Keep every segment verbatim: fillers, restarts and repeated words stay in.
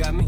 got me.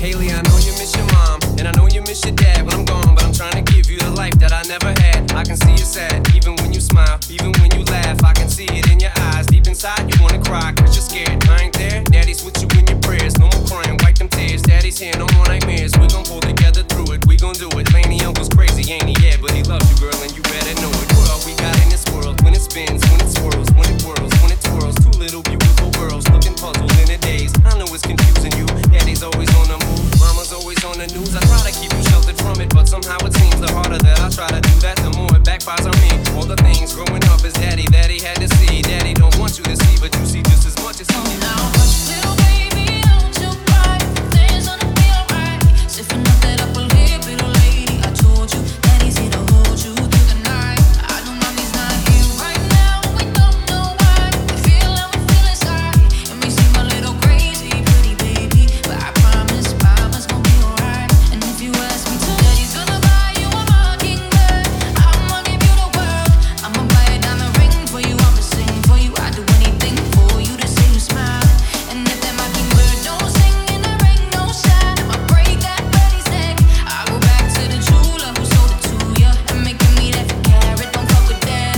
Haley, I know you miss your mom, and I know you miss your dad when I'm gone, but I'm trying to give you the life that I never had. I can see you sad, even when you smile, even when you laugh, I can see it in your eyes. Deep inside, you wanna cry, cause you're scared. I ain't there, daddy's with you in your prayers. No more crying, wipe them tears, daddy's here, no more nightmares. We gon' pull together through it, we gon' do it. Laney uncle's crazy, ain't he? Yeah, but he loves you, girl, and you better know it. What all we got in this world, when it spins, when it swirls, when it whirls, when it twirls. Two little beautiful girls, looking puzzled in the daze. I know it's confusing you, daddy's always on the move. Mama's always on the news, I try to keep you sheltered from it, but somehow it seems the harder that I try to do that, the more it backfires on me. All the things growing up is daddy that he had to see. Daddy don't want you to see, but you see just as much as he did. Now hush, little baby, don't you cry. Things gonna be alright. Sipping up that upper lip, little lady, I told you, daddy's here to hold you through the night. I know mommy's not here right now, we don't know why. We feel how we feel inside. It may seem a little crazy, pretty baby, but I promise Papa's gonna be alright. And if you ask me to, daddy's gonna buy you a mockingbird. I'ma give you the world, I'ma buy a diamond ring for you, I'ma sing for you, I'd do anything for you to see you smile. And if that mockingbird don't sing and the ring don't shine, I'ma break that daddy's neck. I go back to the true love who sold it to ya and making me that carrot. Don't fuck with that.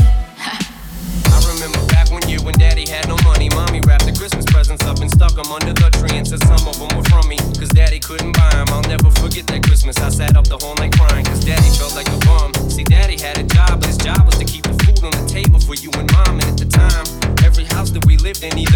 I remember back one year when daddy had no money, mommy wrapped the Christmas presents up and stuck them under the tree and said some of them were from me, cause daddy couldn't buy them. I'll never forget that Christmas, I sat up the whole night crying, cause daddy felt like a bum. See, daddy had a job, but his job was to keep the food on the table for you and mom, and at the time, every house that we lived in, he